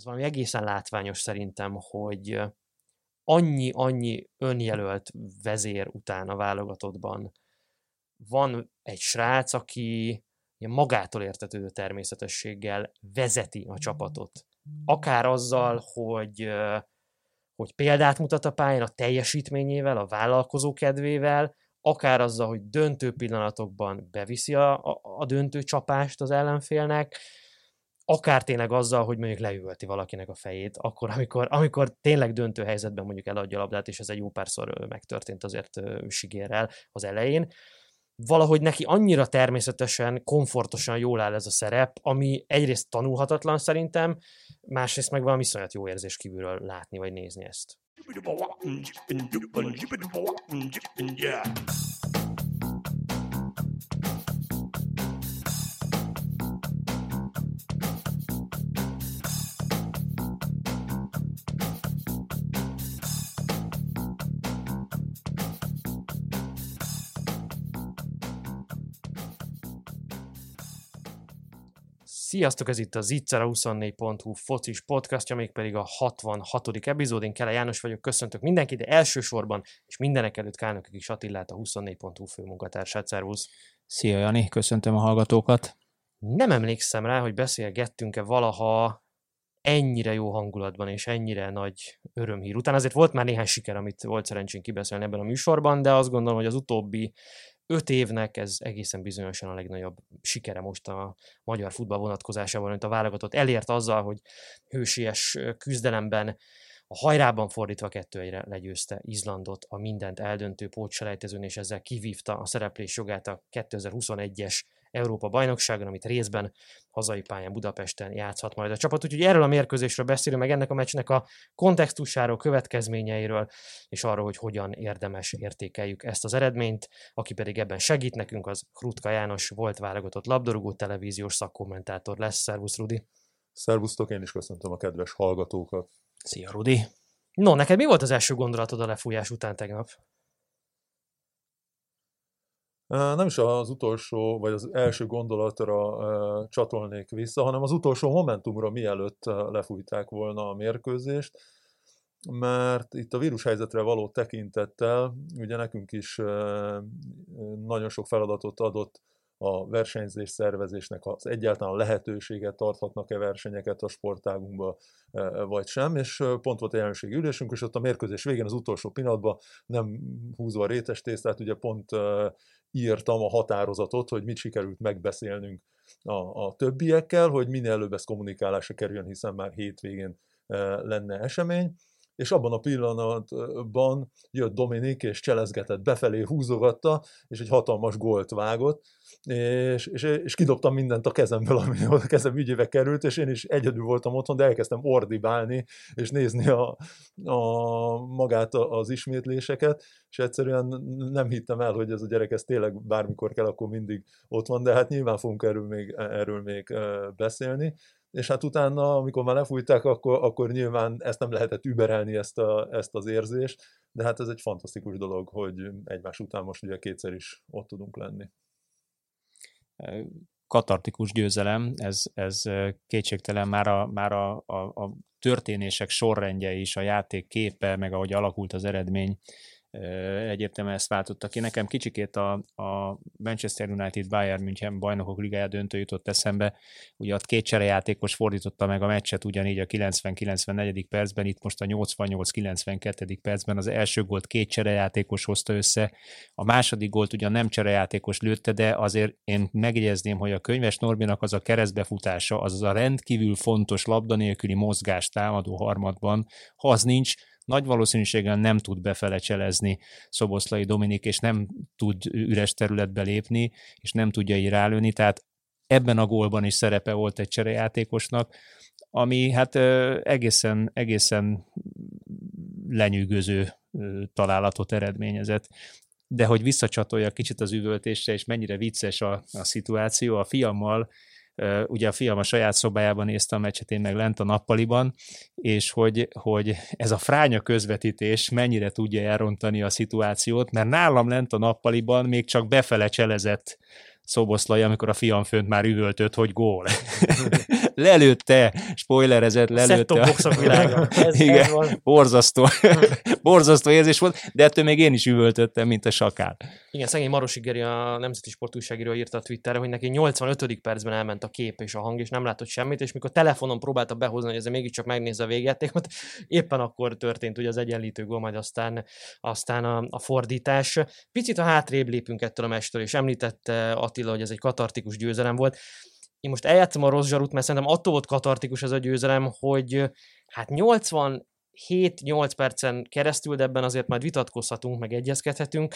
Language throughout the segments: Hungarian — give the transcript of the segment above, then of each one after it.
ez valami egészen látványos szerintem, hogy annyi önjelölt vezér után a válogatottban van egy srác, aki magától értetődő természetességgel vezeti a csapatot. Akár azzal, hogy példát mutat a pályán, a teljesítményével, a vállalkozó kedvével, akár azzal, hogy döntő pillanatokban beviszi a döntő csapást az ellenfélnek, akár tényleg azzal, hogy mondjuk leüvölti valakinek a fejét, akkor, amikor tényleg döntő helyzetben mondjuk eladja a labdát, és ez egy jó párszor megtörtént azért Sigérrel az elején. Valahogy neki annyira természetesen, komfortosan jól áll ez a szerep, ami egyrészt tanulhatatlan szerintem, másrészt meg valami iszonyat jó érzés kívülről látni vagy nézni ezt. Sziasztok, ez itt a Ziccer, a 24.hu focis podcastja, mégpedig a 66. epizód. Én Kele János vagyok, köszöntök mindenkit, de elsősorban és mindenek előtt Kálnoki Kis Attilát, a 24.hu főmunkatársát. Szervusz! Szia Jani, köszöntöm a hallgatókat! Nem emlékszem rá, hogy beszélgettünk-e valaha ennyire jó hangulatban és ennyire nagy örömhír után. Azért volt már néhány siker, amit volt szerencsén kibeszélni ebben a műsorban, de azt gondolom, hogy az utóbbi 5 évnek ez egészen bizonyosan a legnagyobb sikere most a magyar futball vonatkozásában, amit a válogatott elért azzal, hogy hősies küzdelemben a hajrában fordítva 2-1-re legyőzte Izlandot a mindent eldöntő pótselejtezőn, és ezzel kivívta a szereplés jogát a 2021-es Európa Bajnokságon, amit részben hazai pályán Budapesten játszhat majd a csapat. Úgyhogy erről a mérkőzésről beszélünk, meg ennek a meccsnek a kontextusáról, következményeiről, és arról, hogy hogyan érdemes értékeljük ezt az eredményt. Aki pedig ebben segít nekünk, az Hrutka János, volt válogatott labdarúgó, televíziós szakkommentátor lesz. Szervusz, Rudi! Szervusztok, én is köszöntöm a kedves hallgatókat! Szia, Rudi! No, neked mi volt az első gondolatod a lefújás után tegnap? Nem is az utolsó, vagy az első gondolatra csatolnék vissza, hanem az utolsó momentumra, mielőtt lefújták volna a mérkőzést, mert itt a vírushelyzetre való tekintettel, ugye nekünk is nagyon sok feladatot adott a versenyzés szervezésnek, az egyáltalán lehetőséget tarthatnak-e versenyeket a sportágunkba, vagy sem, és pont volt egy elnökségi ülésünk, és ott a mérkőzés végén az utolsó pillanatban, nem húzva a rétes tésztát, ugye pont írtam a határozatot, hogy mit sikerült megbeszélnünk a többiekkel, hogy minél előbb ez kommunikálásra kerüljön, hiszen már hétvégén lenne esemény. És abban a pillanatban jött Dominik, és cselezgetett befelé, húzogatta, és egy hatalmas gólt vágott, és kidobtam mindent a kezemből, ami a kezem ügyébe került, és én is egyedül voltam otthon, de elkezdtem ordibálni, és nézni magát az ismétléseket, és egyszerűen nem hittem el, hogy ez a gyerek, ez tényleg bármikor kell, akkor mindig ott van, de hát nyilván fogunk erről még beszélni. És hát utána, amikor már lefújták, akkor nyilván ezt nem lehetett überelni, ezt az érzést, de hát ez egy fantasztikus dolog, hogy egymás után most ugye kétszer is ott tudunk lenni. Katartikus győzelem, ez kétségtelen már a történések sorrendje is, a játék képe, meg ahogy alakult az eredmény, egyértelműen ezt váltotta ki. Nekem kicsikét a Manchester United Bayern München Bajnokok Ligája döntő jutott eszembe. Ugye ott 2 cserejátékos fordította meg a meccset, ugyanígy a 90-94. percben, itt most a 88-92. percben az első gólt 2 cserejátékos hozta össze. A második gólt ugyan nem cserejátékos lőtte, de azért én megjegyezném, hogy a Könyves Norbinak az a keresztbefutása, az a rendkívül fontos labda nélküli mozgás támadó harmadban, ha az nincs, nagy valószínűséggel nem tud befele cselezni Szoboszlai Dominik, és nem tud üres területbe lépni, és nem tudja így rálőni, tehát ebben a gólban is szerepe volt egy cserejátékosnak, ami hát egészen lenyűgöző találatot eredményezett. De hogy visszacsatolja kicsit az üvöltésre, és mennyire vicces a szituáció, a fiammal, ugye a fiam a saját szobájában nézte a meccset, én meg lent a nappaliban, és hogy ez a fránya közvetítés mennyire tudja elrontani a szituációt, mert nálam lent a nappaliban még csak befele cselezett Szoboszlai, amikor a fiam fönt már üvöltött, hogy gól. Lelőtte, spoilerezett, lelőtte. Set-top boxok világa. Igen, borzasztó érzés volt, de ettől még én is üvöltöttem, mint a sakál. Igen, szegény Marosi Geri a Nemzeti Sportújságírója írta a Twitterre, hogy neki 85. percben elment a kép és a hang, és nem látott semmit, és mikor telefonon próbálta behozni, hogy ezzel mégiscsak megnézze a végjátékot, éppen akkor történt ugye az egyenlítő gól, majd aztán a fordítás. Picit a hátrébb lépünk ettől a meccstől, és említette Attila, hogy ez egy katartikus győzelem volt. Én most eljátszom a rossz zsarút, mert szerintem attól volt katartikus ez a győzelem, hogy hát 87-8 percen keresztül, de ebben azért majd vitatkozhatunk, meg egyezkedhetünk.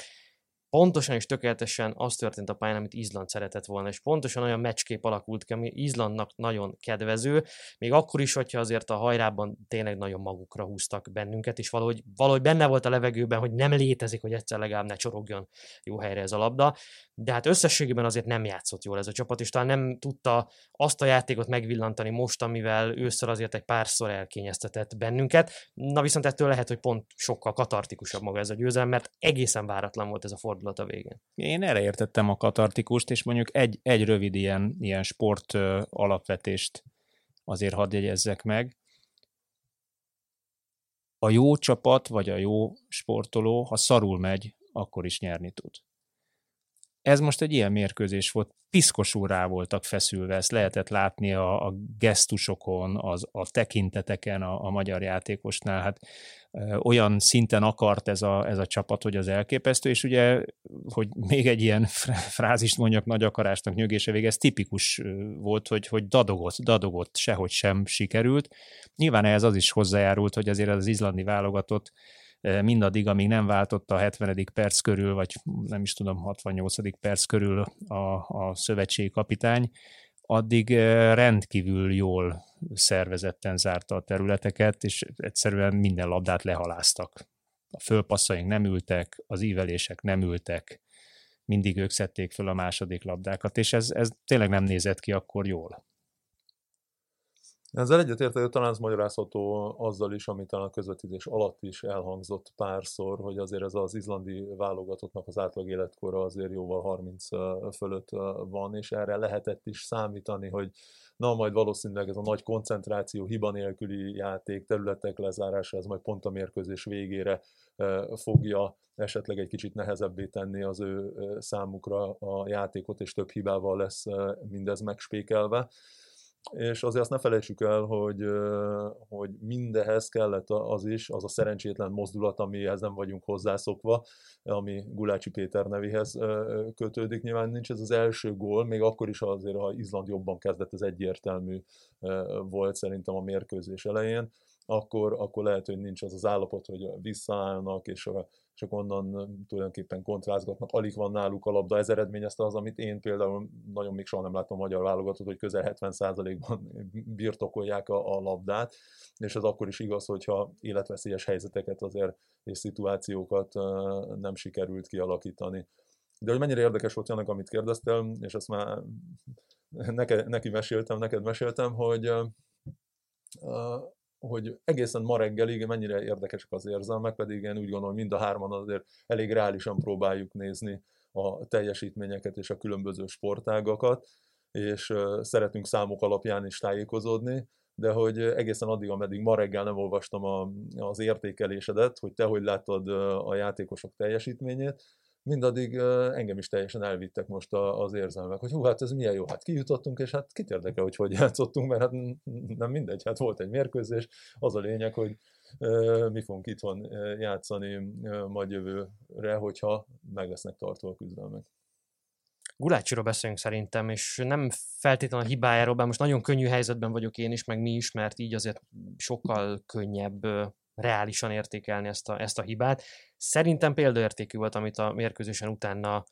Pontosan és tökéletesen az történt a pályán, amit Izland szeretett volna, és pontosan olyan meccskép alakult ki, ami Izlandnak nagyon kedvező, még akkor is, hogyha azért a hajrában tényleg nagyon magukra húztak bennünket, és valahogy benne volt a levegőben, hogy nem létezik, hogy egyszer legalább ne csorogjon jó helyre ez a labda, de hát összességében azért nem játszott jól ez a csapat, és talán nem tudta azt a játékot megvillantani most, amivel ősszel azért egy párszor elkényeztetett bennünket. Na viszont ettől lehet, hogy pont sokkal katartikusabb maga ez a győzelem, mert egészen váratlan volt ez a forduló. A végén. Én erre értettem a katartikust, és mondjuk egy rövid ilyen sport alapvetést azért hadd jegyezzek meg. A jó csapat, vagy a jó sportoló, ha szarul megy, akkor is nyerni tud. Ez most egy ilyen mérkőzés volt, piszkosul rá voltak feszülve, ezt lehetett látni a gesztusokon, a tekinteteken a magyar játékosnál, hát olyan szinten akart ez a csapat, hogy az elképesztő, és ugye, hogy még egy ilyen frázist mondjak, nagy akarásnak nyögése vége, ez tipikus volt, hogy dadogott, sehogy sem sikerült. Nyilván ehhez az is hozzájárult, hogy azért az izlandi válogatott mindaddig, amíg nem váltotta a 70. perc körül, vagy nem is tudom, 68. perc körül a szövetségi kapitány, addig rendkívül jól szervezetten zárta a területeket, és egyszerűen minden labdát lehaláztak. A fölpasszaink nem ültek, az ívelések nem ültek, mindig ők szedték föl a második labdákat, és ez tényleg nem nézett ki akkor jól. Ezzel egyetértek, talán ez magyarázható azzal is, amit a közvetítés alatt is elhangzott párszor, hogy azért ez az izlandi válogatottnak az átlag életkora azért jóval 30 fölött van, és erre lehetett is számítani, hogy na majd valószínűleg ez a nagy koncentráció, hiba nélküli játék, területek lezárása, ez majd pont a mérkőzés végére fogja esetleg egy kicsit nehezebbé tenni az ő számukra a játékot, és több hibával lesz mindez megspékelve. És azért azt ne felejtsük el, hogy mindehez kellett az is, az a szerencsétlen mozdulat, amihez nem vagyunk hozzászokva, ami Gulácsi Péter nevéhez kötődik. Nyilván nincs ez az első gól, még akkor is azért, ha Izland jobban kezdett, ez egyértelmű volt szerintem a mérkőzés elején. Akkor lehet, hogy nincs az az állapot, hogy visszaállnak, és csak onnan tulajdonképpen kontrázgatnak, alig van náluk a labda, ez eredményezte az, amit én például nagyon még soha nem láttam a magyar válogatott, hogy közel 70%-ban birtokolják a labdát, és ez akkor is igaz, hogyha életveszélyes helyzeteket azért és szituációkat nem sikerült kialakítani. De hogy mennyire érdekes volt annak, amit kérdeztél, és ezt már neked meséltem, hogy egészen ma reggelig mennyire érdekesek az érzelmek, pedig én úgy gondolom, mind a hárman azért elég reálisan próbáljuk nézni a teljesítményeket és a különböző sportágakat, és szeretünk számok alapján is tájékozódni, de hogy egészen addig, ameddig ma reggel nem olvastam az értékelésedet, hogy te hogy láttad a játékosok teljesítményét, mindaddig engem is teljesen elvittek most az érzelmek, hogy hát ez milyen jó, hát kijutottunk, és hát kit érdekel, hogy játszottunk, mert hát nem mindegy, hát volt egy mérkőzés, az a lényeg, hogy mi fogunk itthon játszani majd jövőre, hogyha meg lesznek tartva a küzdelmek. Gulácsiról beszélünk szerintem, és nem feltétlenül a hibájáról, bár most nagyon könnyű helyzetben vagyok én is, meg mi is, mert így azért sokkal könnyebb reálisan értékelni ezt a hibát. Szerintem példaértékű volt, amit a mérkőzésen utána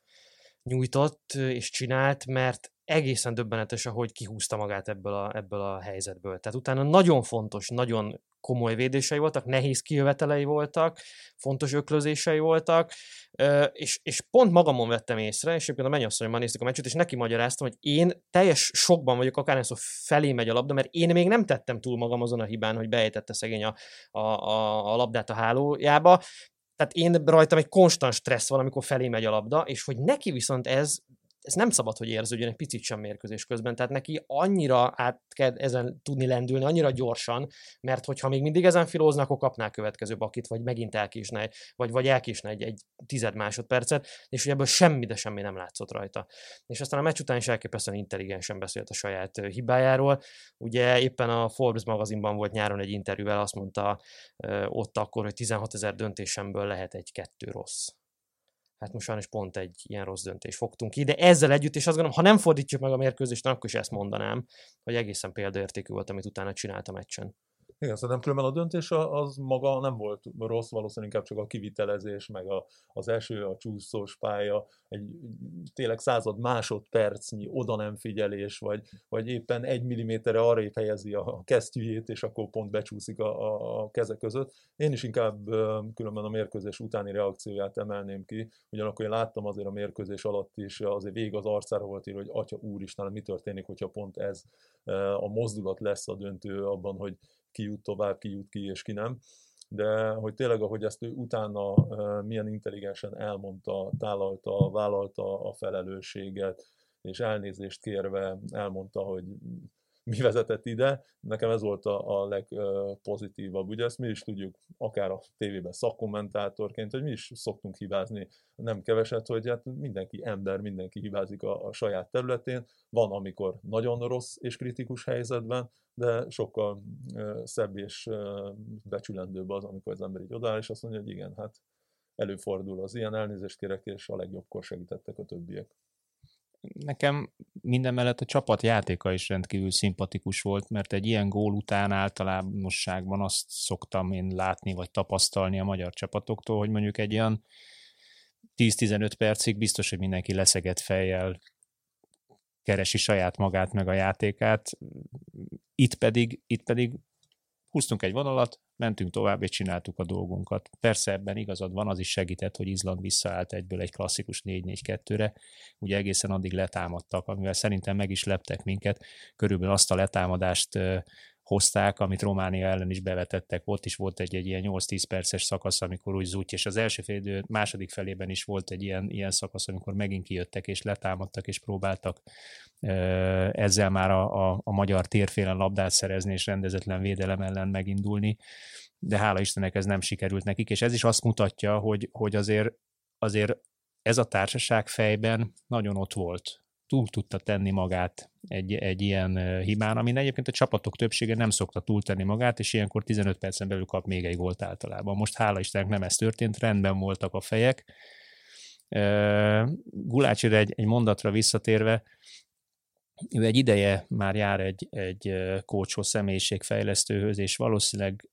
nyújtott és csinált, mert egészen döbbenetes, ahogy kihúzta magát ebből a helyzetből. Tehát utána nagyon fontos, nagyon komoly védései voltak, nehéz kijövetelei voltak, fontos öklözései voltak, és pont magamon vettem észre, és egyébként a mennyasszonyommal néztük a meccset, és neki magyaráztam, hogy én teljes sokban vagyok, akárhányszor felé megy a labda, mert én még nem tettem túl magam azon a hibán, hogy beejtette szegény a labdát a hálójába, tehát én rajtam egy konstant stressz van, amikor felé megy a labda, és hogy neki viszont ez ez nem szabad, hogy érződjön egy picit sem mérkőzés közben, tehát neki annyira át kell ezen tudni lendülni, annyira gyorsan, mert hogyha még mindig ezen filóznak, akkor kapná a következő bakit, vagy megint elkésne, vagy elkésne egy tized másodpercet, és ugye ebből semmi, de semmi nem látszott rajta. És aztán a meccs után is elképesztően intelligensen beszélt a saját hibájáról. Ugye éppen a Forbes magazinban volt nyáron egy interjúvel, azt mondta ott akkor, hogy 16 000 döntésemből lehet 1-2 rossz. Hát most sajnos pont egy ilyen rossz döntés fogtunk ki, de ezzel együtt, és azt gondolom, ha nem fordítjuk meg a mérkőzést, akkor is ezt mondanám, hogy egészen példaértékű volt, amit utána csinált a meccsen. Igen, szerintem különben a döntés az maga nem volt rossz, valószínűleg inkább csak a kivitelezés, meg az eső, a csúszós pálya, egy tényleg 100 másodpercnyi oda nem figyelés, vagy éppen 1 milliméterre arrébb helyezi a kesztyűjét, és akkor pont becsúszik a keze között. Én is inkább különben a mérkőzés utáni reakcióját emelném ki, ugyanakkor én láttam azért a mérkőzés alatt is, azért végig az arcára volt írva, hogy atya úristen, mi történik, hogyha pont ez a mozdulat lesz a döntő abban, hogy ki jut tovább, ki jut ki, és ki nem. De hogy tényleg, ahogy ezt ő utána milyen intelligensen elmondta, tálalta, vállalta a felelősséget, és elnézést kérve elmondta, hogy mi vezetett ide, nekem ez volt a legpozitívabb. Ugye ezt mi is tudjuk, akár a tévében szakkommentátorként, hogy mi is szoktunk hibázni, nem keveset, hogy hát mindenki ember, mindenki hibázik a saját területén. Van, amikor nagyon rossz és kritikus helyzetben, de sokkal szebb és becsülendőbb az, amikor az ember így odáll, és azt mondja, hogy igen, hát előfordul az ilyen, elnézést kérek, és a legjobbkor segítettek a többiek. Nekem minden mellett a csapat játéka is rendkívül szimpatikus volt, mert egy ilyen gól után általánosságban azt szoktam én látni, vagy tapasztalni a magyar csapatoktól, hogy mondjuk egy ilyen 10-15 percig biztos, hogy mindenki leszegett fejjel keresi saját magát meg a játékát. Itt pedig húztunk egy vonalat, mentünk tovább, és csináltuk a dolgunkat. Persze ebben igazad van, az is segített, hogy Izland visszaállt egyből egy klasszikus 4-4-2-re, ugye egészen addig letámadtak, amivel szerintem meg is leptek minket. Körülbelül azt a letámadást hozták, amit Románia ellen is bevetettek. Ott is volt egy ilyen 8-10 perces szakasz, amikor úgy zúgy, és az első fél idő második felében is volt egy ilyen szakasz, amikor megint kijöttek, és letámadtak, és próbáltak ezzel már a magyar térfélen labdát szerezni, és rendezetlen védelem ellen megindulni. De hála Istennek ez nem sikerült nekik, és ez is azt mutatja, hogy azért ez a társaság fejben nagyon ott volt. Túl tudta tenni magát egy ilyen hibán, amin egyébként a csapatok többsége nem szokta túltenni magát, és ilyenkor 15 percen belül kap még egy gólt általában. Most hála Istennek nem ez történt, rendben voltak a fejek. Gulácsira egy mondatra visszatérve, ő egy ideje már jár egy coachhoz, személyiségfejlesztőhöz, és valószínűleg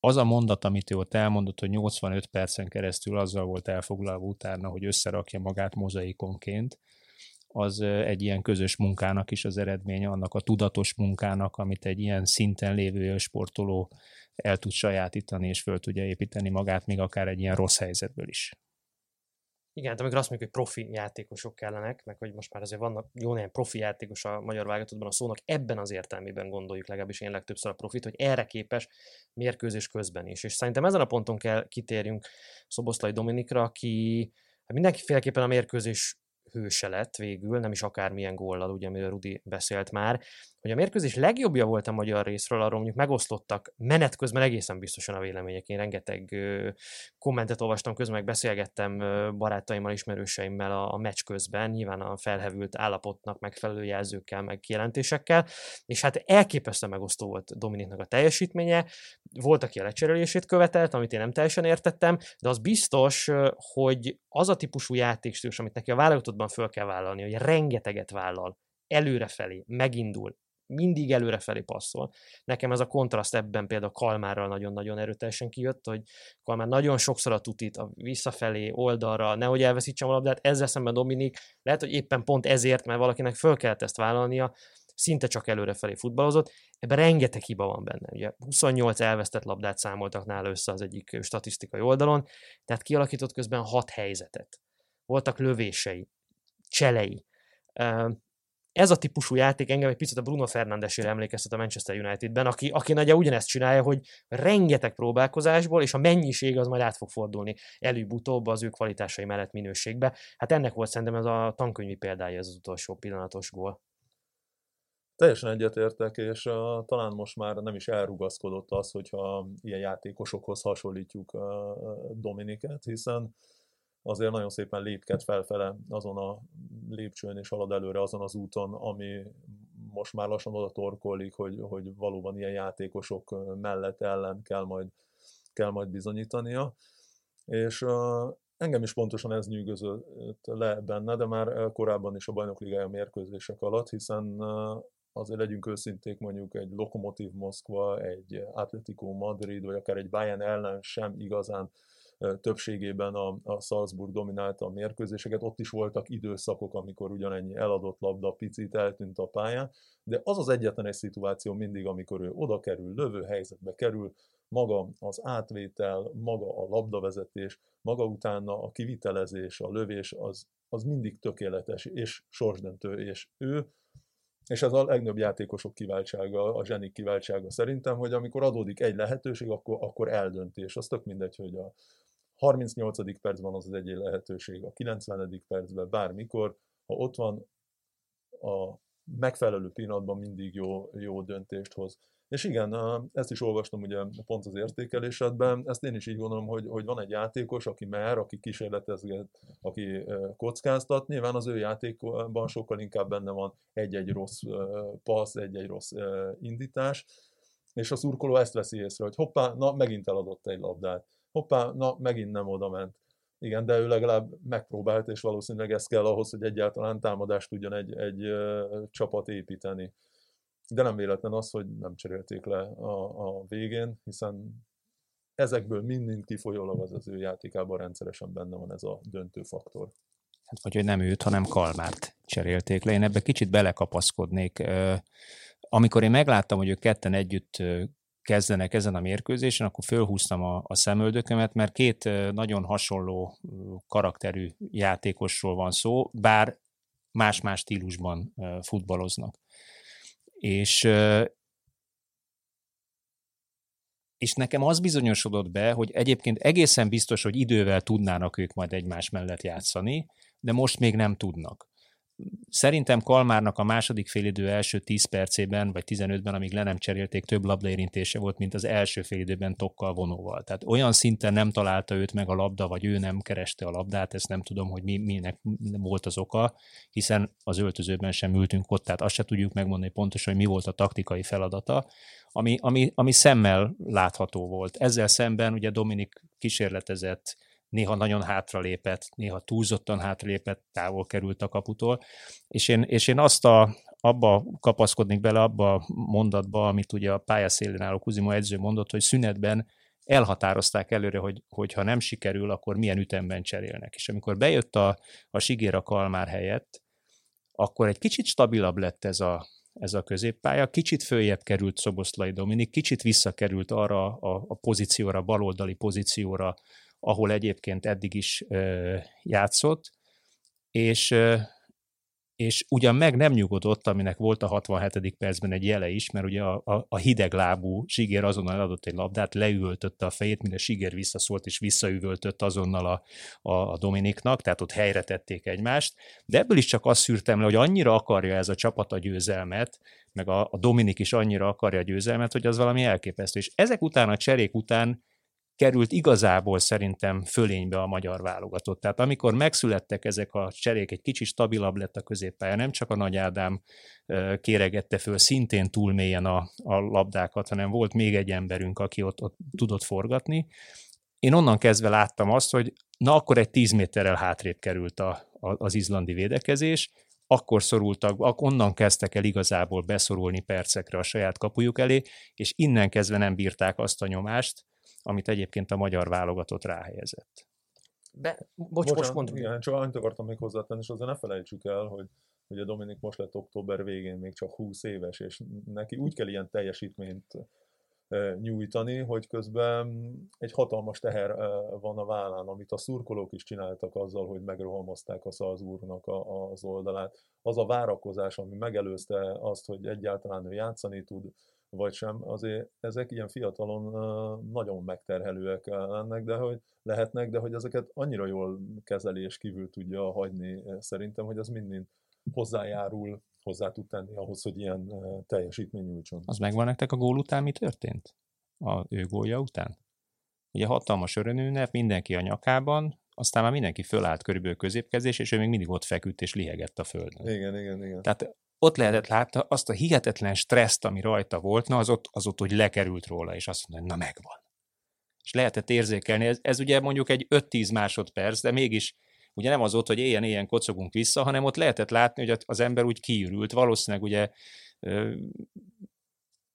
az a mondat, amit ő ott elmondott, hogy 85 percen keresztül azzal volt elfoglalva utána, hogy összerakja magát mozaikonként, az egy ilyen közös munkának is az eredménye, annak a tudatos munkának, amit egy ilyen szinten lévő sportoló el tud sajátítani, és föl tudja építeni magát, még akár egy ilyen rossz helyzetből is. Igen, de amikor azt mondjuk, hogy profi játékosok kellenek, meg hogy most már azért vannak jó néhány profi játékos a magyar válogatottban, a szónak ebben az értelmében gondoljuk legalábbis én legtöbbször a profit, hogy erre képes mérkőzés közben is. És szerintem ezen a ponton kell kitérjünk Szoboszlai Dominikra, aki mindenféleképpen a mérkőzés hőse lett végül, nem is akármilyen góllal, ugye, amiről Rudi beszélt már, hogy a mérkőzés legjobbja volt a magyar részről, arról mondjuk megoszlottak menet közben egészen biztosan a vélemények. Én rengeteg kommentet olvastam közben, meg beszélgettem barátaimmal, ismerőseimmel a meccs közben, nyilván a felhevült állapotnak megfelelő jelzőkkel, meg kijelentésekkel, és hát elképesztően megosztó volt Dominiknak a teljesítménye. Volt, aki a lecserélését követelt, amit én nem teljesen értettem, de az biztos, hogy az a típusú játékstílus, amit neki a válogatottban föl kell vállalni, hogy rengeteget vállal, előrefelé, megindul, mindig előrefelé passzol. Nekem ez a kontraszt ebben például Kalmárral nagyon-nagyon erőteljesen kijött, hogy Kalmár nagyon sokszor a tutit, a visszafelé, oldalra, nehogy elveszítsem a labdát, ezzel szemben Dominik, lehet, hogy éppen pont ezért, mert valakinek föl kellett ezt vállalnia, szinte csak előrefelé futballozott, ebben rengeteg hiba van benne. Ugye 28 elvesztett labdát számoltak nála össze az egyik statisztikai oldalon, tehát kialakított közben 6 helyzetet. Voltak lövései, cselei. Ez a típusú játék engem egy picit a Bruno Fernandesére emlékeztet a Manchester Unitedben, aki nagyja ugyanezt csinálja, hogy rengeteg próbálkozásból, és a mennyiség az majd át fog fordulni előbb-utóbb az ő kvalitásai mellett minőségbe. Hát ennek volt szerintem ez a tankönyvi példája, ez az utolsó pillanatos gól. Teljesen egyetértek, és talán most már nem is elrugaszkodott az, hogyha ilyen játékosokhoz hasonlítjuk Dominiket, hiszen azért nagyon szépen lépked felfele azon a lépcsőn, és halad előre azon az úton, ami most már lassan oda torkollik, hogy valóban ilyen játékosok mellett ellen kell majd bizonyítania. És engem is pontosan ez nyűgözött le benne, de már korábban is a Bajnok Ligája mérkőzések alatt, hiszen azért legyünk őszinték, mondjuk egy Lokomotív Moszkva, egy Atlético Madrid, vagy akár egy Bayern ellen sem igazán többségében a Salzburg dominálta a mérkőzéseket, ott is voltak időszakok, amikor ugyanennyi eladott labda picit eltűnt a pályán, de az az egyetlen egy szituáció mindig, amikor ő oda kerül, lövő helyzetbe kerül, maga az átvétel, maga a labdavezetés, maga utána a kivitelezés, a lövés, az mindig tökéletes és sorsdöntő, és ő, és ez a legnagyobb játékosok kiváltsága, a zsenik kiváltsága szerintem, hogy amikor adódik egy lehetőség, akkor eldönti, és az tök mindegy, hogy a 38. percben az egyéni lehetőség, a 90. percben, bármikor, ha ott van, a megfelelő pillanatban mindig jó döntést hoz. És igen, ezt is olvastam ugye pont az értékelésedben, ezt én is így gondolom, hogy van egy játékos, aki mer, aki kísérletezget, aki kockáztat, nyilván az ő játékban sokkal inkább benne van egy-egy rossz passz, egy-egy rossz indítás, és a szurkoló ezt veszi észre, hogy hoppá, na megint eladott egy labdát, hoppá, na megint nem oda ment. Igen, de ő legalább megpróbált, és valószínűleg ez kell ahhoz, hogy egyáltalán támadást tudjon egy csapat építeni. De nem véletlen az, hogy nem cserélték le a végén, hiszen ezekből mind kifolyólag az ő játékában rendszeresen benne van ez a döntő faktor. Hát vagy, hogy nem őt, hanem Kalmárt cserélték le. Én ebbe kicsit belekapaszkodnék. Amikor én megláttam, hogy ők ketten együtt kezdenek ezen a mérkőzésen, akkor fölhúztam a szemöldökömet, mert két nagyon hasonló karakterű játékosról van szó, bár más-más stílusban futballoznak. És nekem az bizonyosodott be, hogy egyébként egészen biztos, hogy idővel tudnának ők majd egymás mellett játszani, de most még nem tudnak. Szerintem Kalmárnak a második félidő első 10 percében, vagy 15-ben, amíg le nem cserélték, több labdaérintése volt, mint az első félidőben Tokkal Vonóval. Tehát olyan szinten nem találta őt meg a labda, vagy ő nem kereste a labdát, ezt nem tudom, hogy minek volt az oka, hiszen az öltözőben sem ültünk ott, tehát azt se tudjuk megmondani pontosan, hogy mi volt a taktikai feladata, ami szemmel látható volt. Ezzel szemben ugye Dominik kísérletezett, néha nagyon hátralépett, néha túlzottan hátralépett, távol került a kaputól, és én abba kapaszkodnék bele, abba a mondatba, amit ugye a pályaszélén álló Kuzimo edző mondott, hogy szünetben elhatározták előre, hogy ha nem sikerül, akkor milyen ütemben cserélnek. És amikor bejött a Sigér a Kalmár helyett, akkor egy kicsit stabilabb lett ez a középpálya, kicsit följebb került Szoboszlai Dominik, kicsit visszakerült arra a pozícióra, baloldali pozícióra, ahol egyébként eddig is játszott, és ugyan meg nem nyugodott, aminek volt a 67. percben egy jele is, mert ugye a hideglábú Sigér azonnal adott egy labdát, leüvöltötte a fejét, mire Sigér visszaszólt, és visszaüvöltött azonnal a Dominiknak, tehát ott helyre tették egymást, de ebből is csak azt szűrtem le, hogy annyira akarja ez a csapat a győzelmet, meg a Dominik is annyira akarja a győzelmet, hogy az valami elképesztő. És ezek után, a cserék után került igazából szerintem fölénybe a magyar válogatott. Tehát amikor megszülettek ezek a cserék, egy kicsit stabilabb lett a középpálya, nem csak a Nagy Ádám kéregette föl szintén túl mélyen a labdákat, hanem volt még egy emberünk, aki ott tudott forgatni. Én onnan kezdve láttam azt, hogy na akkor egy 10 méterrel hátrébb került az izlandi védekezés, akkor szorultak, onnan kezdtek el igazából beszorulni percekre a saját kapujuk elé, és innen kezdve nem bírták azt a nyomást, amit egyébként a magyar válogatott ráhelyezett. Bocsánat, mondd. Igen, csak annyit akartam még hozzátenni, és azért ne felejtsük el, hogy ugye Dominik most lett október végén még csak 20 éves, és neki úgy kell ilyen teljesítményt nyújtani, hogy közben egy hatalmas teher van a vállán, amit a szurkolók is csináltak azzal, hogy megrohamozták a Salzburgnak az oldalát. Az a várakozás, ami megelőzte azt, hogy egyáltalán ő játszani tud, vagy sem, azért ezek ilyen fiatalon nagyon megterhelőek lennek, de hogy ezeket annyira jól kezeli és kívül tudja hagyni szerintem, hogy az mind hozzájárul, hozzá tud tenni ahhoz, hogy ilyen teljesítmény nyújtson. Az megvan nektek a gól után, mi történt? A ő gólja után? Ugye hatalmas örömünnep, mindenki a nyakában, aztán már mindenki fölállt körülbelül középkezés, és ő még mindig ott feküdt és lihegett a földön. Igen. Tehát ott lehetett látni azt a hihetetlen stresszt, ami rajta volt, na az ott, hogy lekerült róla, és azt mondta, hogy na megvan. És lehetett érzékelni, ez ugye mondjuk egy 5-10 másodperc, de mégis ugye nem az ott, hogy éljen kocogunk vissza, hanem ott lehetett látni, hogy az ember úgy kiürült, valószínűleg ugye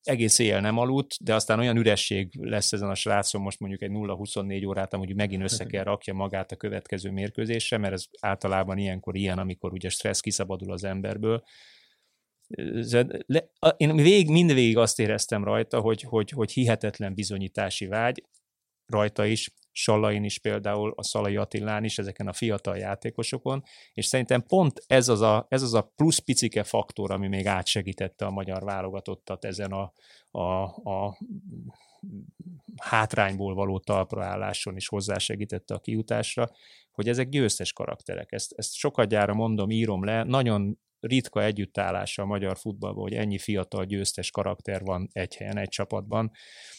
egész éjjel nem aludt, de aztán olyan üresség lesz ezen a srácon most mondjuk egy 0-24 órát, amúgy megint össze kell rakja magát a következő mérkőzésre, mert ez általában ilyenkor ilyen, amikor ugye stressz kiszabadul az emberből. Én mindvégig azt éreztem rajta, hogy hihetetlen bizonyítási vágy rajta is, Salain is például, a Szalai Attilán is, ezeken a fiatal játékosokon, és szerintem pont ez az a plusz picike faktor, ami még átsegítette a magyar válogatottat ezen a hátrányból való talpraálláson is hozzásegítette a kijutásra, hogy ezek győztes karakterek. Ezt sokadjára mondom, írom le, nagyon ritka együttállása a magyar futballban, hogy ennyi fiatal győztes karakter van egy helyen, egy csapatban,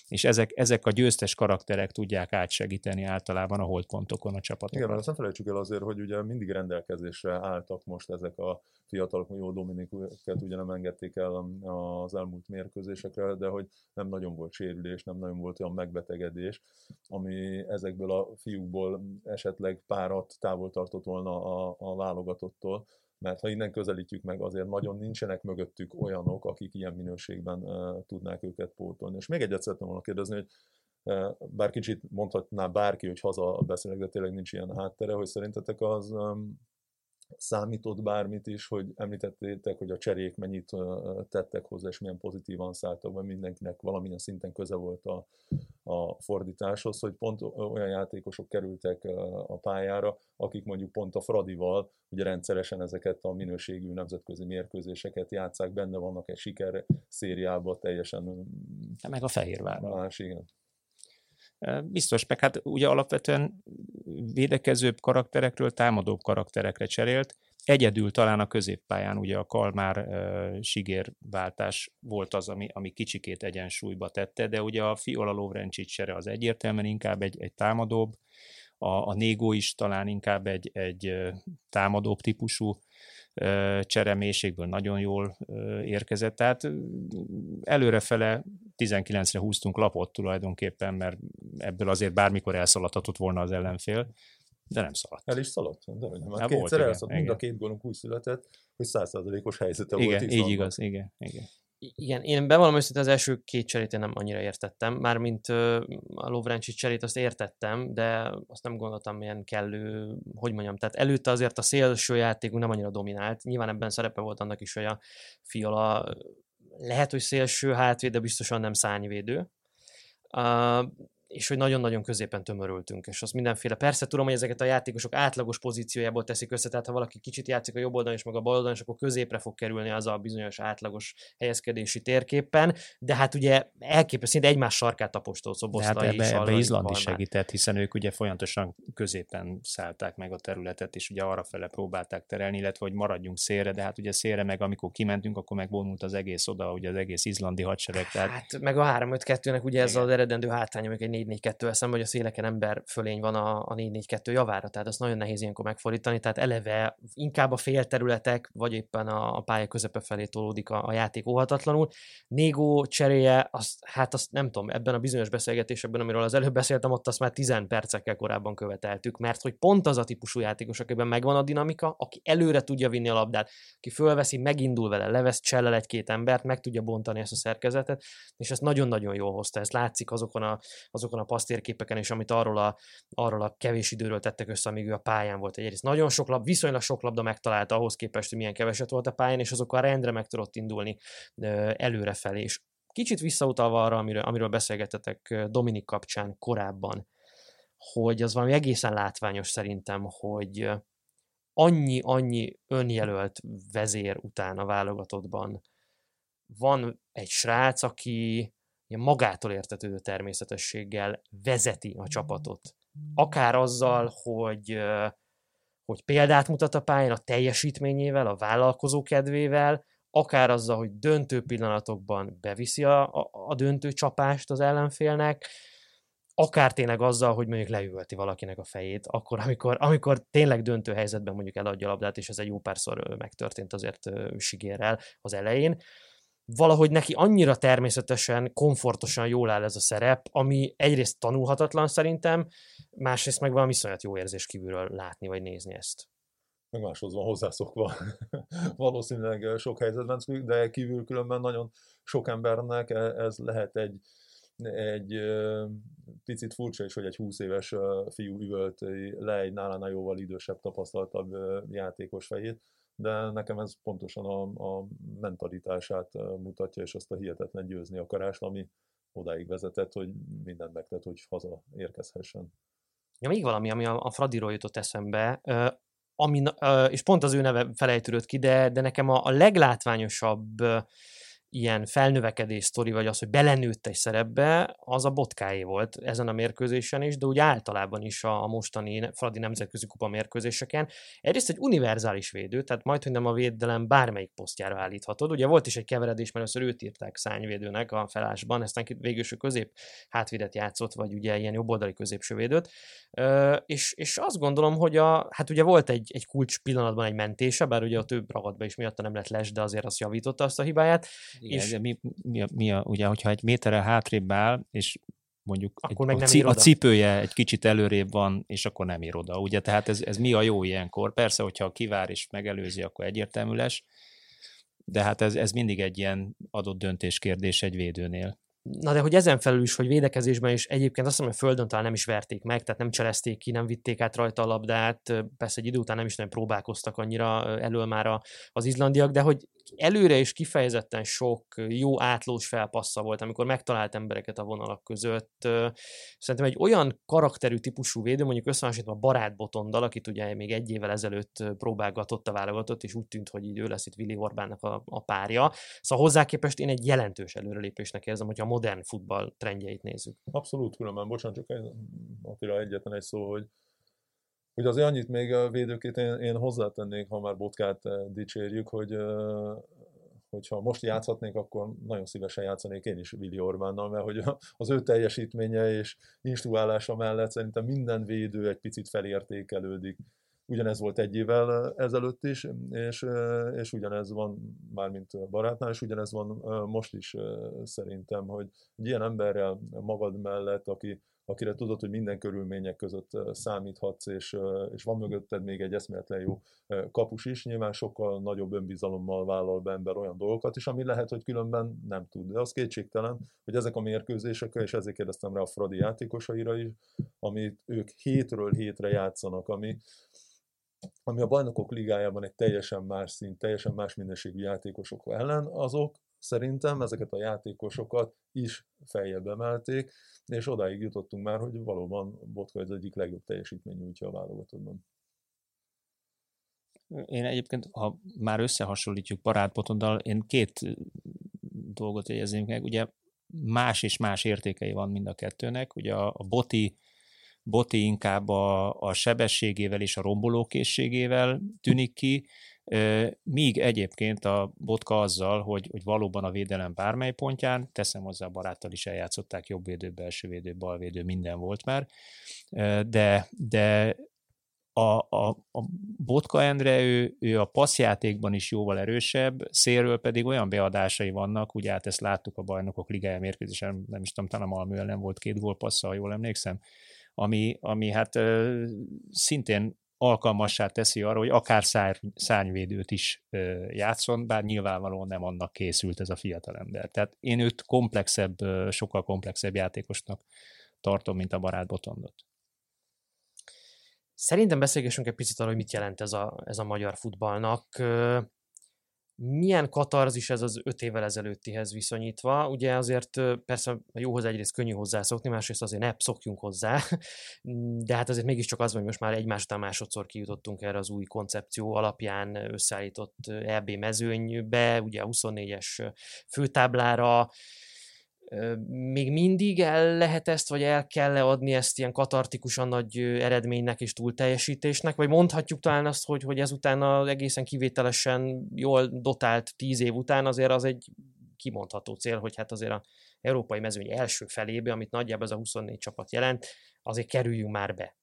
és ezek a győztes karakterek tudják átsegíteni általában a holtpontokon a csapatokat. Igen, mert azt nem felejtsük el azért, hogy ugye mindig rendelkezésre álltak most ezek a fiatalok, jó Dominikuket ugye nem engedték el az elmúlt mérkőzésekre, de hogy nem nagyon volt sérülés, nem nagyon volt olyan megbetegedés, ami ezekből a fiúkból esetleg párat távol tartott volna a válogatottól. Mert ha innen közelítjük meg, azért nagyon nincsenek mögöttük olyanok, akik ilyen minőségben tudnák őket pótolni. És még egyet szeretném volna kérdezni, hogy bár kicsit mondhatná bárki, hogy haza beszélek, de tényleg nincs ilyen háttere, hogy szerintetek az számított bármit is, hogy említettétek, hogy a cserék mennyit tettek hozzá, és milyen pozitívan szálltak, mert mindenkinek valamilyen szinten köze volt a fordításhoz, hogy pont olyan játékosok kerültek a pályára, akik mondjuk pont a Fradival, ugye rendszeresen ezeket a minőségű nemzetközi mérkőzéseket játsszák, benne vannak egy siker szériában teljesen... Meg a Fehérvárral. Más, igen. Biztos, meg hát ugye alapvetően védekezőbb karakterekről támadóbb karakterekre cserélt. Egyedül talán a középpályán ugye a Kalmár-Sigér váltás volt az, ami kicsikét egyensúlyba tette, de ugye a Fiola Lovrencsics csere az egyértelműen inkább egy támadóbb, a Nego is talán inkább egy támadóbb típusú cseremélységből nagyon jól érkezett. Tehát előrefele 19-re húztunk lapot tulajdonképpen, mert ebből azért bármikor elszaladhatott volna az ellenfél, de nem szaladt. El is szaladt, de nem. Hát kétszer elszaladt, mind a két gólunk úgy született, hogy 100%-os helyzete volt. Igen, így igaz, igen. Igen, én bevallom őszintén, az első két cserét én nem annyira értettem, mármint a Lovrencsics cserét azt értettem, de azt nem gondoltam ilyen kellő, tehát előtte azért a szélső játékunk nem annyira dominált, nyilván ebben szerepe volt annak is, hogy a Fiola lehet, hogy szélső hátvéd, de biztosan nem szárnyvédő, és hogy nagyon-nagyon középen tömörültünk, és azt mindenféle, persze tudom, hogy ezeket a játékosok átlagos pozíciójából teszik össze, tehát ha valaki kicsit játszik a jobb oldalon és meg a bal oldalon, és akkor középre fog kerülni az a bizonyos átlagos helyezkedési térképen, de hát ugye elképesztő, szinte egymás sarkát tapostó Szoboszlai. De hát ebbe Izland is segített, hiszen ők ugye folyamatosan középen szállták meg a területet, és ugye arrafele próbálták terelni, illetve hogy maradjunk szélre, de hát ugye szélre meg amikor kimentünk, akkor megvonult az egész oda, ugye az egész izlandi hadsereg. Tehát... Hát meg a 3-5-2-nek ugye ez az eredendő hátránya, meg egy 4-4-2 eszembe, hogy a széleken ember fölény van a 4-4-2 javára, tehát azt nagyon nehéz ilyenkor megfordítani, tehát eleve inkább a félterületek, vagy éppen a pálya közepe felé tolódik a játék óhatatlanul. Nego cseréje, azt nem tudom, ebben a bizonyos beszélgetésben, amiről az előbb beszéltem, ott azt már 10 percekkel korábban követeltük, mert hogy pont az a típusú játékos, akiben megvan a dinamika, aki előre tudja vinni a labdát, aki fölveszi, megindul vele, levesz csellel egy-két embert, meg tudja bontani ezt a szerkezetet, és ezt nagyon-nagyon jól hozta, ez látszik azokon a passztérképeken is, amit arról a kevés időről tettek össze, amíg ő a pályán volt. Egyrészt nagyon sok labda, viszonylag sok labda megtalálta ahhoz képest, hogy milyen keveset volt a pályán, és azokkal rendre meg tudott indulni előrefelé, és Kicsit visszautalva arra, amiről beszélgetetek Dominik kapcsán korábban, hogy az valami egészen látványos szerintem, hogy annyi önjelölt vezér után a válogatottban van egy srác, aki magától értetődő természetességgel vezeti a csapatot. Akár azzal, hogy példát mutat a pályán, a teljesítményével, a vállalkozó kedvével, akár azzal, hogy döntő pillanatokban beviszi a döntő csapást az ellenfélnek, akár tényleg azzal, hogy mondjuk leüvölti valakinek a fejét, akkor, amikor tényleg döntő helyzetben mondjuk eladja a labdát, és ez egy jó párszor megtörtént azért Sigérrel az elején. Valahogy neki annyira természetesen, komfortosan jól áll ez a szerep, ami egyrészt tanulhatatlan szerintem, másrészt meg valami iszonyat jó érzés kívülről látni vagy nézni ezt. Meg máshoz van hozzászokva. Valószínűleg sok helyzetben, de kívül különben nagyon sok embernek ez lehet egy picit furcsa is, hogy egy 20 éves fiú üvölt le egy nálánál jóval idősebb, tapasztaltabb játékos fejét, de nekem ez pontosan a mentalitását mutatja, és azt a hihetetlen győzni akarást, ami odáig vezetett, hogy mindent megtett, hogy haza érkezhessen. Ja, még valami, ami a Fradiról jutott eszembe, és pont az ő neve felejtődött ki, de nekem a leglátványosabb ilyen felnövekedés sztori, vagy az, hogy belenőtt egy szerepbe, az a Botkáé volt ezen a mérkőzésen is, de úgy általában is a mostani Fradi nemzetközi kupa mérkőzéseken. Egyrészt egy univerzális védő, tehát majdhogy nem a védelem bármelyik posztjára állíthatod. Ugye volt is egy keveredés, mert először őt írták szárnyvédőnek a felállásban, aztán végül is közép hátvédet játszott, vagy ugye ilyen jobboldali középsővédőt. És azt gondolom, hogy hát ugye volt egy kulcs pillanatban egy mentése, bár ugye a több ragadt be is miatta nem lett les, de azért azt javította azt a hibáját. Igen, de ugye, hogyha egy méterrel hátrébb áll, és mondjuk a cipője egy kicsit előrébb van, és akkor nem ér oda. Ugye, tehát ez mi a jó ilyenkor? Persze, hogyha kivár és megelőzi, akkor egyértelmű lesz, de hát ez mindig egy ilyen adott döntéskérdés egy védőnél. Na de hogy ezen felül is, hogy védekezésben is egyébként azt hiszem, hogy földön talán nem is verték meg, tehát nem cselezték ki, nem vitték át rajta a labdát, persze egy idő után nem is nagyon próbálkoztak annyira elől már az izlandiak, de hogy előre is kifejezetten sok jó átlós felpassza volt, amikor megtalált embereket a vonalak között. Szerintem egy olyan karakterű típusú védő, mondjuk összehasonlítva Baráth Botonddal, akit ugye még egy évvel ezelőtt próbálgatott a válogatott, és úgy tűnt, hogy így ő lesz itt Willi Orbánnak a párja. Szóval hozzá képest én egy jelentős előrelépésnek érzem, hogyha a modern futball trendjeit nézzük. Abszolút, különben, bocsánat, csak Attila, egyetlen egy szó, hogy azért annyit még a védőkét én hozzátennék, ha már Botkát dicsérjük, hogyha most játszhatnék, akkor nagyon szívesen játszanék én is Willi Orbánnal, mert hogy az ő teljesítménye és instruálása mellett szerintem minden védő egy picit felértékelődik. Ugyanez volt egy évvel ezelőtt is, és ugyanez van mármint Barátnál, és ugyanez van most is szerintem, hogy egy ilyen emberrel magad mellett, akire tudod, hogy minden körülmények között számíthatsz, és van mögötted még egy eszméletlen jó kapus is, nyilván sokkal nagyobb önbizalommal vállal be ember olyan dolgokat is, ami lehet, hogy különben nem tud. De az kétségtelen, hogy ezek a mérkőzések, és ezért kérdeztem rá a Fradi játékosaira is, amit ők hétről hétre játszanak, ami a Bajnokok Ligájában egy teljesen más szint, teljesen más minőségű játékosok ellen, azok szerintem ezeket a játékosokat is feljebb emelték, és odáig jutottunk már, hogy valóban Botka az egyik legjobb teljesítmény nyújtja a válogatottban. Én egyébként, ha már összehasonlítjuk Baráth Botonddal, én két dolgot jegyezném meg, ugye más és más értékei van mind a kettőnek, ugye a Boti inkább a sebességével és a rombolókészségével tűnik ki, míg egyébként a Botka azzal, hogy valóban a védelem bármely pontján, teszem hozzá, a Baráttal is eljátszották, jobbvédő, belsővédő, balvédő, minden volt már, de a Botka Endre, ő a passzjátékban is jóval erősebb, szélről pedig olyan beadásai vannak, ugye hát ezt láttuk a Bajnokok Ligája mérkőzésen, nem is tudom, talán a Malmö ellen volt 2 gólpassza, ha jól emlékszem, ami hát szintén alkalmassá teszi arra, hogy akár szárnyvédőt is játszon, bár nyilvánvalóan nem annak készült ez a fiatalember. Tehát én őt sokkal komplexebb játékosnak tartom, mint a Baráth Botondot. Szerintem beszélgessünk egy picit arra, hogy mit jelent ez a magyar futballnak. Milyen katarzis ez az 5 évvel ezelőttihez viszonyítva? Ugye azért persze jóhoz egyrészt könnyű hozzászokni, másrészt azért ne szokjunk hozzá, de hát azért mégiscsak az, hogy most már egymás után másodszor kijutottunk erre az új koncepció alapján összeállított EB mezőnybe, ugye a 24-es főtáblára. Még mindig el lehet ezt, vagy el kell adni ezt ilyen katartikusan nagy eredménynek és túlteljesítésnek, vagy mondhatjuk talán azt, hogy ezután az egészen kivételesen jól dotált 10 év után azért az egy kimondható cél, hogy hát azért az európai mezőny első felébe, amit nagyjából ez a 24 csapat jelent, azért kerüljünk már be.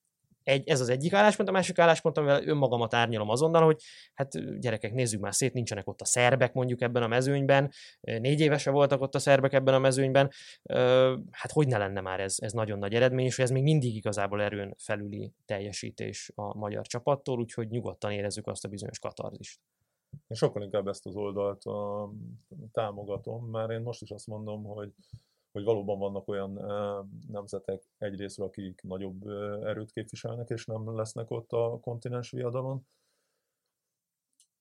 Ez az egyik álláspont, a másik álláspont, amivel önmagamat árnyalom azonnal, hogy hát gyerekek, nézzük már szét, nincsenek ott a szerbek mondjuk ebben a mezőnyben, 4 évesen voltak ott a szerbek ebben a mezőnyben, hát hogy ne lenne már ez nagyon nagy eredmény, és hogy ez még mindig igazából erőn felüli teljesítés a magyar csapattól, úgyhogy nyugodtan érezzük azt a bizonyos katarzist. Én sokkal inkább ezt az oldalt támogatom, már én most is azt mondom, hogy valóban vannak olyan nemzetek egyrésztről, akik nagyobb erőt képviselnek, és nem lesznek ott a kontinens viadalon.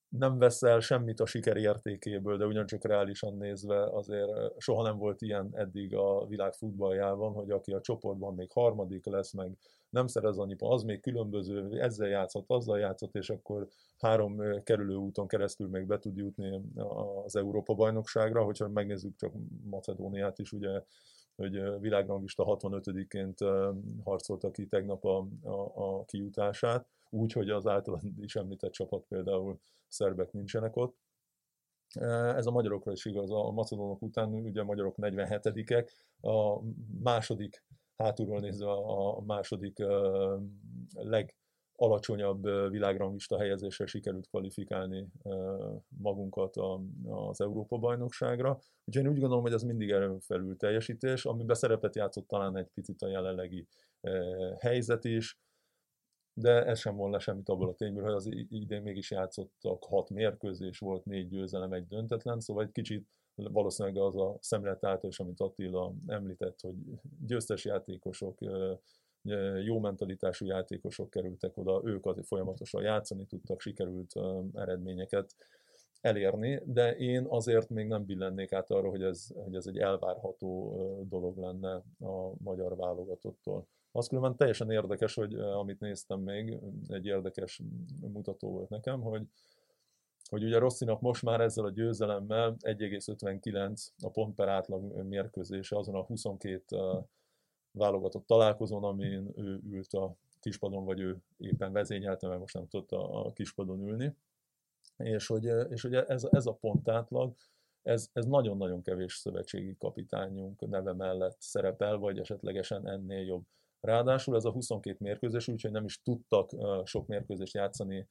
Nem vesz el semmit a siker értékéből, de ugyancsak reálisan nézve azért soha nem volt ilyen eddig a világ futballjában, hogy aki a csoportban még harmadik lesz, meg nem szerez annyi pont, az még különböző, ezzel játszott, azzal játszott, és akkor 3 kerülő úton keresztül még be tud jutni az Európa Bajnokságra, hogyha megnézzük csak Macedóniát is, ugye, hogy világranglista 65-ként harcolta ki tegnap a kijutását, úgyhogy az általad is említett csapat, például szerbek nincsenek ott. Ez a magyarokra is igaz, a macedónok után ugye a magyarok 47-ek, a második, hátulról nézve a második legalacsonyabb világranglista helyezésre sikerült kvalifikálni magunkat az Európa-bajnokságra. Úgyhogy én úgy gondolom, hogy ez mindig erőn felül teljesítés, amiben szerepet játszott talán egy picit a jelenlegi helyzet is, de ez sem volna semmit abból a tényből, hogy az idén mégis játszottak 6 mérkőzés, volt 4 győzelem, 1 döntetlen, szóval egy kicsit valószínűleg az a szemlélet által is, amit Attila említett, hogy győztes játékosok, jó mentalitású játékosok kerültek oda, ők azért folyamatosan játszani tudtak, sikerült eredményeket elérni, de én azért még nem billennék át arra, hogy ez egy elvárható dolog lenne a magyar válogatottól. Az különben teljesen érdekes, hogy amit néztem még, egy érdekes mutató volt nekem, hogy ugye Rossinak most már ezzel a győzelemmel 1,59 a pont per átlag mérkőzése azon a 22 válogatott találkozón, amin ő ült a kispadon, vagy ő éppen vezényelte, mert most nem tudott a kispadon ülni. És hogy ez a pont átlag, ez nagyon-nagyon kevés szövetségi kapitányunk neve mellett szerepel, vagy esetlegesen ennél jobb. Ráadásul ez a 22 mérkőzés, úgyhogy nem is tudtak sok mérkőzést játszani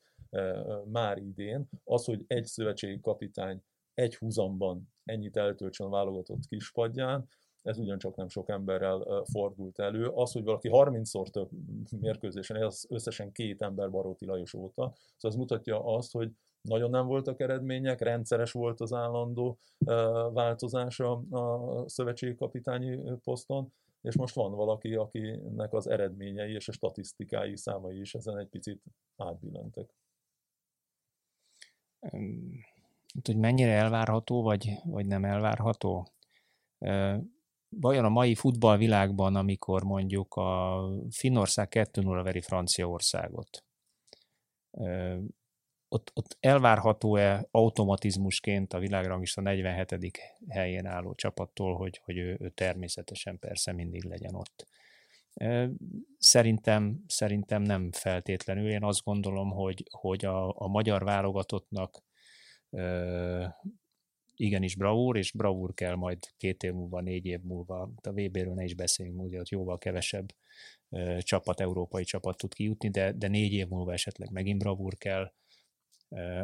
már idén. Az, hogy egy szövetségi kapitány egy húzamban ennyit eltöltsön a válogatott kispadján, ez ugyancsak nem sok emberrel fordult elő. Az, hogy valaki 30-szor több mérkőzésen, ez összesen 2 ember Baróti Lajos óta, szóval ez mutatja azt, hogy nagyon nem voltak eredmények, rendszeres volt az állandó változása a szövetségi kapitányi poszton, és most van valaki, akinek az eredményei és a statisztikái, számai is ezen egy picit átbillentek. Hogy mennyire elvárható, vagy nem elvárható? Vajon a mai futballvilágban, amikor mondjuk a Finnország 2-0 veri Franciaországot, ott elvárható-e automatizmusként a világranglista 47. helyén álló csapattól, hogy ő természetesen persze mindig legyen ott? Szerintem nem feltétlenül. Én azt gondolom, hogy a magyar válogatottnak igenis bravúr, és bravúr kell majd 2 év múlva, 4 év múlva, a VB-ről ne is beszéljünk, ugye ott jóval kevesebb csapat, európai csapat tud kijutni, de 4 év múlva esetleg megint bravúr kell,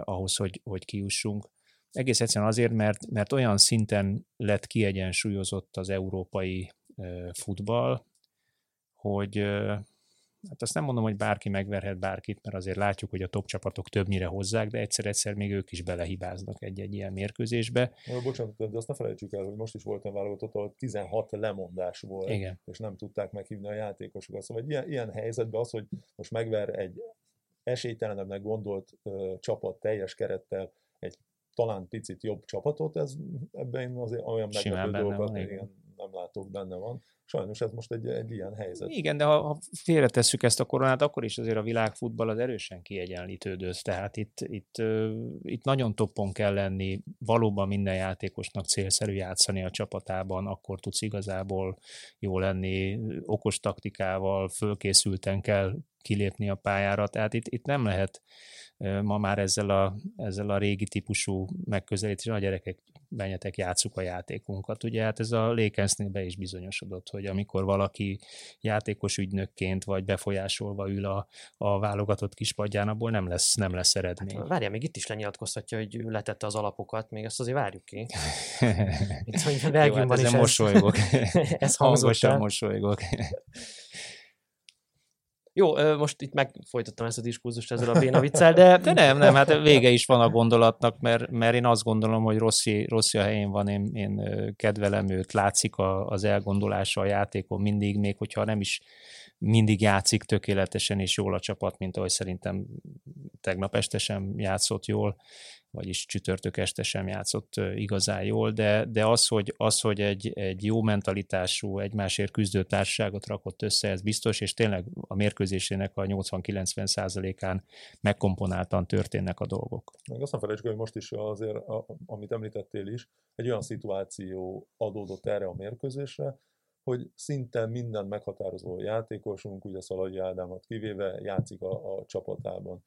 ahhoz, hogy kijussunk. Egész egyszerűen azért, mert olyan szinten lett kiegyensúlyozott az európai futball, hogy hát azt nem mondom, hogy bárki megverhet bárkit, mert azért látjuk, hogy a top csapatok többnyire hozzák, de egyszer-egyszer még ők is belehibáznak egy-egy ilyen mérkőzésbe. Bocsánat, de azt ne felejtsük el, hogy most is volt olyan válogatott, ahol 16 lemondás volt, igen, és nem tudták meghívni a játékosokat. Szóval ilyen helyzetben az, hogy most megver egy esélytelenebbnek gondolt csapat teljes kerettel egy talán picit jobb csapatot, ez ebben én azért olyan meglepő dolgokat nem látok, benne van. Sajnos ez most egy ilyen helyzet. Igen, de ha félretesszük ezt a koronát, akkor is azért a világfutball az erősen kiegyenlítődött. Tehát itt nagyon toppon kell lenni, valóban minden játékosnak célszerű játszani a csapatában, akkor tudsz igazából jó lenni, okos taktikával, fölkészülten kell kilépni a pályára. Tehát itt nem lehet ma már ezzel a régi típusú megközelítés, a gyerekek, menjetek, játsszuk a játékunkat. Ugye hát ez a Lakensznél be is bizonyosodott, hogy amikor valaki játékos ügynökként vagy befolyásolva ül a válogatott kispadján, abból nem lesz eredmény. Hát, várjál, még itt is lenyilatkoztatja, hogy letette az alapokat, még ezt azért várjuk ki. Itt, hogy Belgiumban is mosolygok. Ez hangosan mosolygok. Jó, most itt megfojtottam ezt a diskurzust ezzel a béna viccel, de nem, hát vége is van a gondolatnak, mert én azt gondolom, hogy Rossi a helyén van, én kedvelem őt, látszik az elgondolása a játékon mindig, még hogyha nem is mindig játszik tökéletesen és jól a csapat, mint ahogy szerintem tegnap este sem játszott jól, vagyis csütörtök este sem játszott igazán jól, de az, hogy egy jó mentalitású, egymásért küzdő társaságot rakott össze, ez biztos, és tényleg a mérkőzésének a 80-90%-án megkomponáltan történnek a dolgok. Meg azt nem felejtsük, hogy most is azért, amit említettél is, egy olyan szituáció adódott erre a mérkőzésre, hogy szinte minden meghatározó játékosunk, ugye Szalai Ádámat kivéve, játszik a csapatában.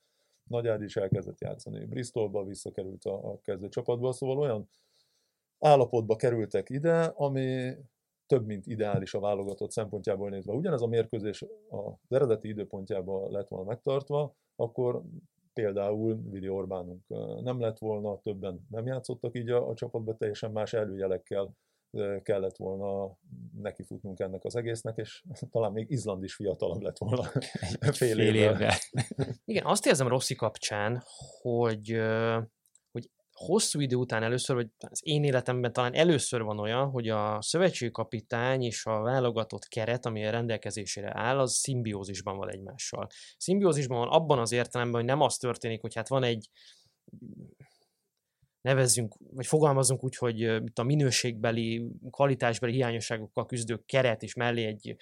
Nagy Ád is elkezdett játszani, Bristolba visszakerült a kezdőcsapatba, szóval olyan állapotba kerültek ide, ami több, mint ideális a válogatott szempontjából nézve. Ugyanez a mérkőzés az eredeti időpontjában lett volna megtartva, akkor például Vili Orbánunk nem lett volna, többen nem játszottak így a csapatban, teljesen más előjelekkel kellett volna nekifutnunk ennek az egésznek, és talán még Izland is fiatalabb lett volna fél évvel. Igen, azt érzem Rossi kapcsán, hogy hosszú idő után először, vagy az én életemben talán először van olyan, hogy a szövetségkapitány és a válogatott keret, ami a rendelkezésére áll, az szimbiózisban van egymással. Szimbiózisban van abban az értelemben, hogy nem az történik, hogy hát van egy, nevezzünk, vagy fogalmazunk úgy, hogy itt a minőségbeli, kvalitásbeli hiányosságokkal küzdő keret, és mellé egy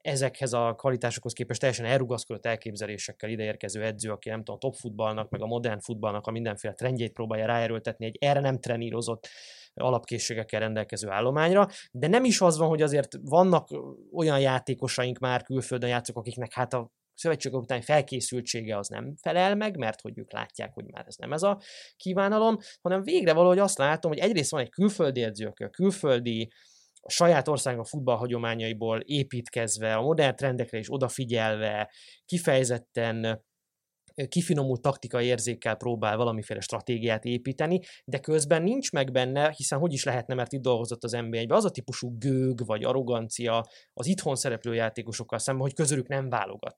ezekhez a kvalitásokhoz képest teljesen elrugaszkodott elképzelésekkel ideérkező edző, aki nem tudom, a topfutballnak, meg a modern futballnak a mindenféle trendjét próbálja ráerőltetni egy erre nem trenírozott alapkészségekkel rendelkező állományra, de nem is az van, hogy azért vannak olyan játékosaink már külföldön játszók, akiknek hát a szövetségek után felkészültsége az nem felel meg, mert hogy ők látják, hogy már ez nem ez a kívánalom, hanem végre valahogy azt látom, hogy egyrészt van egy külföldi edző, külföldi, a saját országban futballhagyományaiból építkezve, a modern trendekre is odafigyelve, kifejezetten kifinomult taktikai érzékkel próbál valamiféle stratégiát építeni, de közben nincs meg benne, hiszen hogy is lehetne, mert itt dolgozott az NB1-ben, az a típusú gőg vagy arrogancia az itthon szereplő játékosokkal szemben, hogy közülük nem válogat.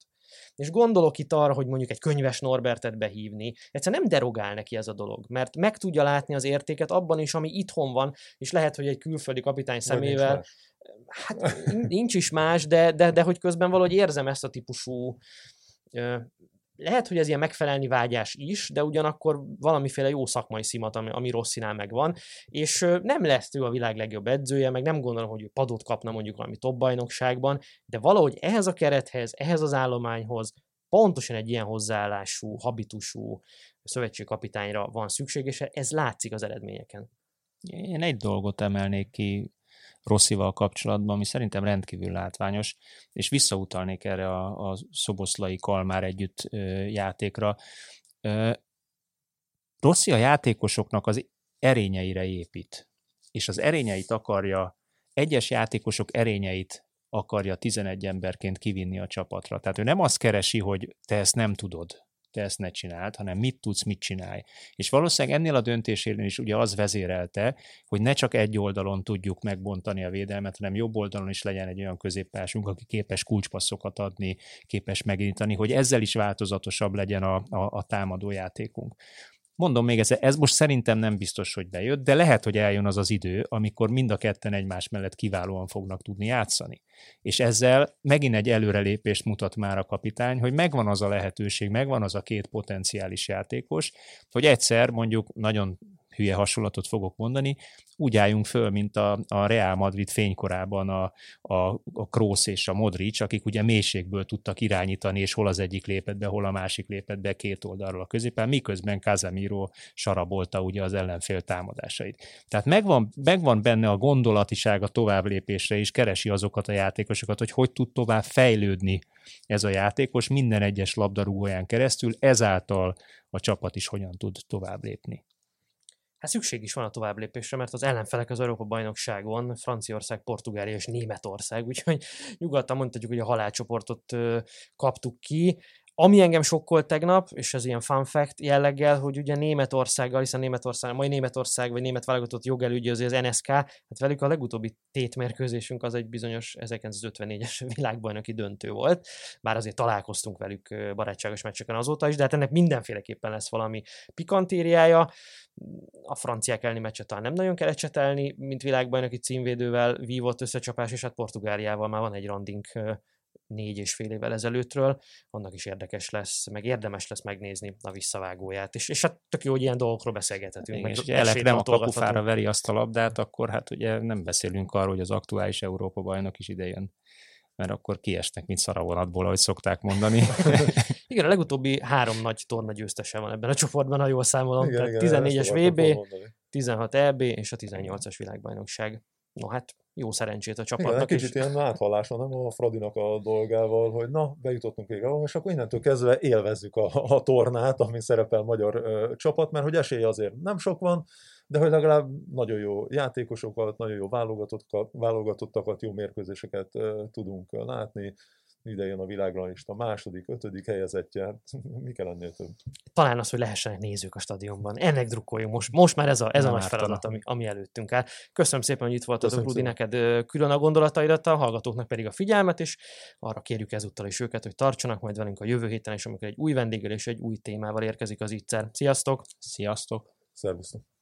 És gondolok itt arra, hogy mondjuk egy Könyves Norbertet behívni, egyszerűen nem derogál neki ez a dolog, mert meg tudja látni az értéket abban is, ami itthon van, és lehet, hogy egy külföldi kapitány szemével, hát nincs is más, de hogy közben valahogy érzem ezt a típusú, lehet, hogy ez ilyen megfelelni vágyás is, de ugyanakkor valamiféle jó szakmai szimat, ami Rossinál megvan, és nem lesz ő a világ legjobb edzője, meg nem gondolom, hogy ő padot kapna mondjuk valami top bajnokságban, de valahogy ehhez a kerethez, ehhez az állományhoz pontosan egy ilyen hozzáállású, habitusú szövetségkapitányra van szükség, és ez látszik az eredményeken. Én egy dolgot emelnék ki Rossival kapcsolatban, ami szerintem rendkívül látványos, és visszautalnék erre a szoboszlai Kalmár együtt játékra. Rossi a játékosoknak az erényeire épít, és az erényeit akarja, egyes játékosok erényeit akarja 11 emberként kivinni a csapatra. Tehát ő nem azt keresi, hogy te ezt nem tudod, te ezt ne csináld, hanem mit tudsz, mit csinálj. És valószínűleg ennél a döntésérnél is ugye az vezérelte, hogy ne csak egy oldalon tudjuk megbontani a védelmet, hanem jobb oldalon is legyen egy olyan középtársunk, aki képes kulcspasszokat adni, képes megnyitani, hogy ezzel is változatosabb legyen a támadójátékunk. Mondom még, ez most szerintem nem biztos, hogy bejött, de lehet, hogy eljön az az idő, amikor mind a ketten egymás mellett kiválóan fognak tudni játszani. És ezzel megint egy előrelépést mutat már a kapitány, hogy megvan az a lehetőség, megvan az a két potenciális játékos, hogy egyszer mondjuk nagyon hülye hasonlatot fogok mondani, úgy álljunk föl, mint a Real Madrid fénykorában a Kroos és a Modric, akik ugye mélységből tudtak irányítani, és hol az egyik lépett be, hol a másik lépett be, két oldalról a középen, miközben Casemiro sarabolta ugye az ellenfél támadásait. Tehát megvan benne a gondolatisága továbblépésre, és keresi azokat a játékosokat, hogy tud tovább fejlődni ez a játékos minden egyes labdarúgóján keresztül, ezáltal a csapat is hogyan tud tovább lépni. Hát szükség is van a továbblépésre, mert az ellenfelek az Európa Bajnokságon Franciaország, Portugália és Németország, úgyhogy nyugodtan mondhatjuk, hogy a halálcsoportot kaptuk ki. Ami engem sokkolt tegnap, és ez ilyen fun fact jelleggel, hogy ugye Németországgal, hiszen Németország vagy német válogatott jogelügyőzi az NSK, hát velük a legutóbbi tétmérkőzésünk az egy bizonyos 1954-es világbajnoki döntő volt, bár azért találkoztunk velük barátságos meccseken azóta is, de hát ennek mindenféleképpen lesz valami pikantériája. A franciák elleni meccset talán nem nagyon kell ecsetelni, mint világbajnoki címvédővel vívott összecsapás, és hát Portugáliával már van egy randink 4,5 évvel ezelőttről, annak is érdekes lesz, meg érdemes lesz megnézni a visszavágóját, és hát tök jó, hogy ilyen dolgokról beszélgethetünk. Igen, és Elek nem a kapufára veri azt a labdát, akkor hát ugye nem beszélünk arról, hogy az aktuális Európa bajnok is idejön, mert akkor kiesnek, mint szaravonatból, ahogy szokták mondani. Igen, a legutóbbi 3 nagy torna győztese van ebben a csoportban, ha jól számolom, igen, tehát 14-es VB, 16 EB és a 18-as világbajnokság. No hát, jó szerencsét a csapatnak. Igen, kicsit ilyen áthallás van, nem, a Fradinak a dolgával, hogy na, bejutottunk végre, és akkor innentől kezdve élvezzük a tornát, amin szerepel magyar csapat, mert hogy esélye azért nem sok van, de hogy legalább nagyon jó játékosokat, nagyon jó válogatottakat, jó mérkőzéseket tudunk látni. Ide jön a világranglista 2., 5. helyezettje, mi kell ennél több? Talán az, hogy lehessenek nézők a stadionban. Ennek drukkoljunk most már ez a nagy feladat, ami előttünk áll. Köszönöm szépen, hogy itt voltatok, Rudi, neked külön a gondolataidat, a hallgatóknak pedig a figyelmet, és arra kérjük ezúttal is őket, hogy tartsanak majd velünk a jövő héten is, amikor egy új vendéggel és egy új témával érkezik az Ziccer. Sziasztok! Sziasztok! Szervusztok!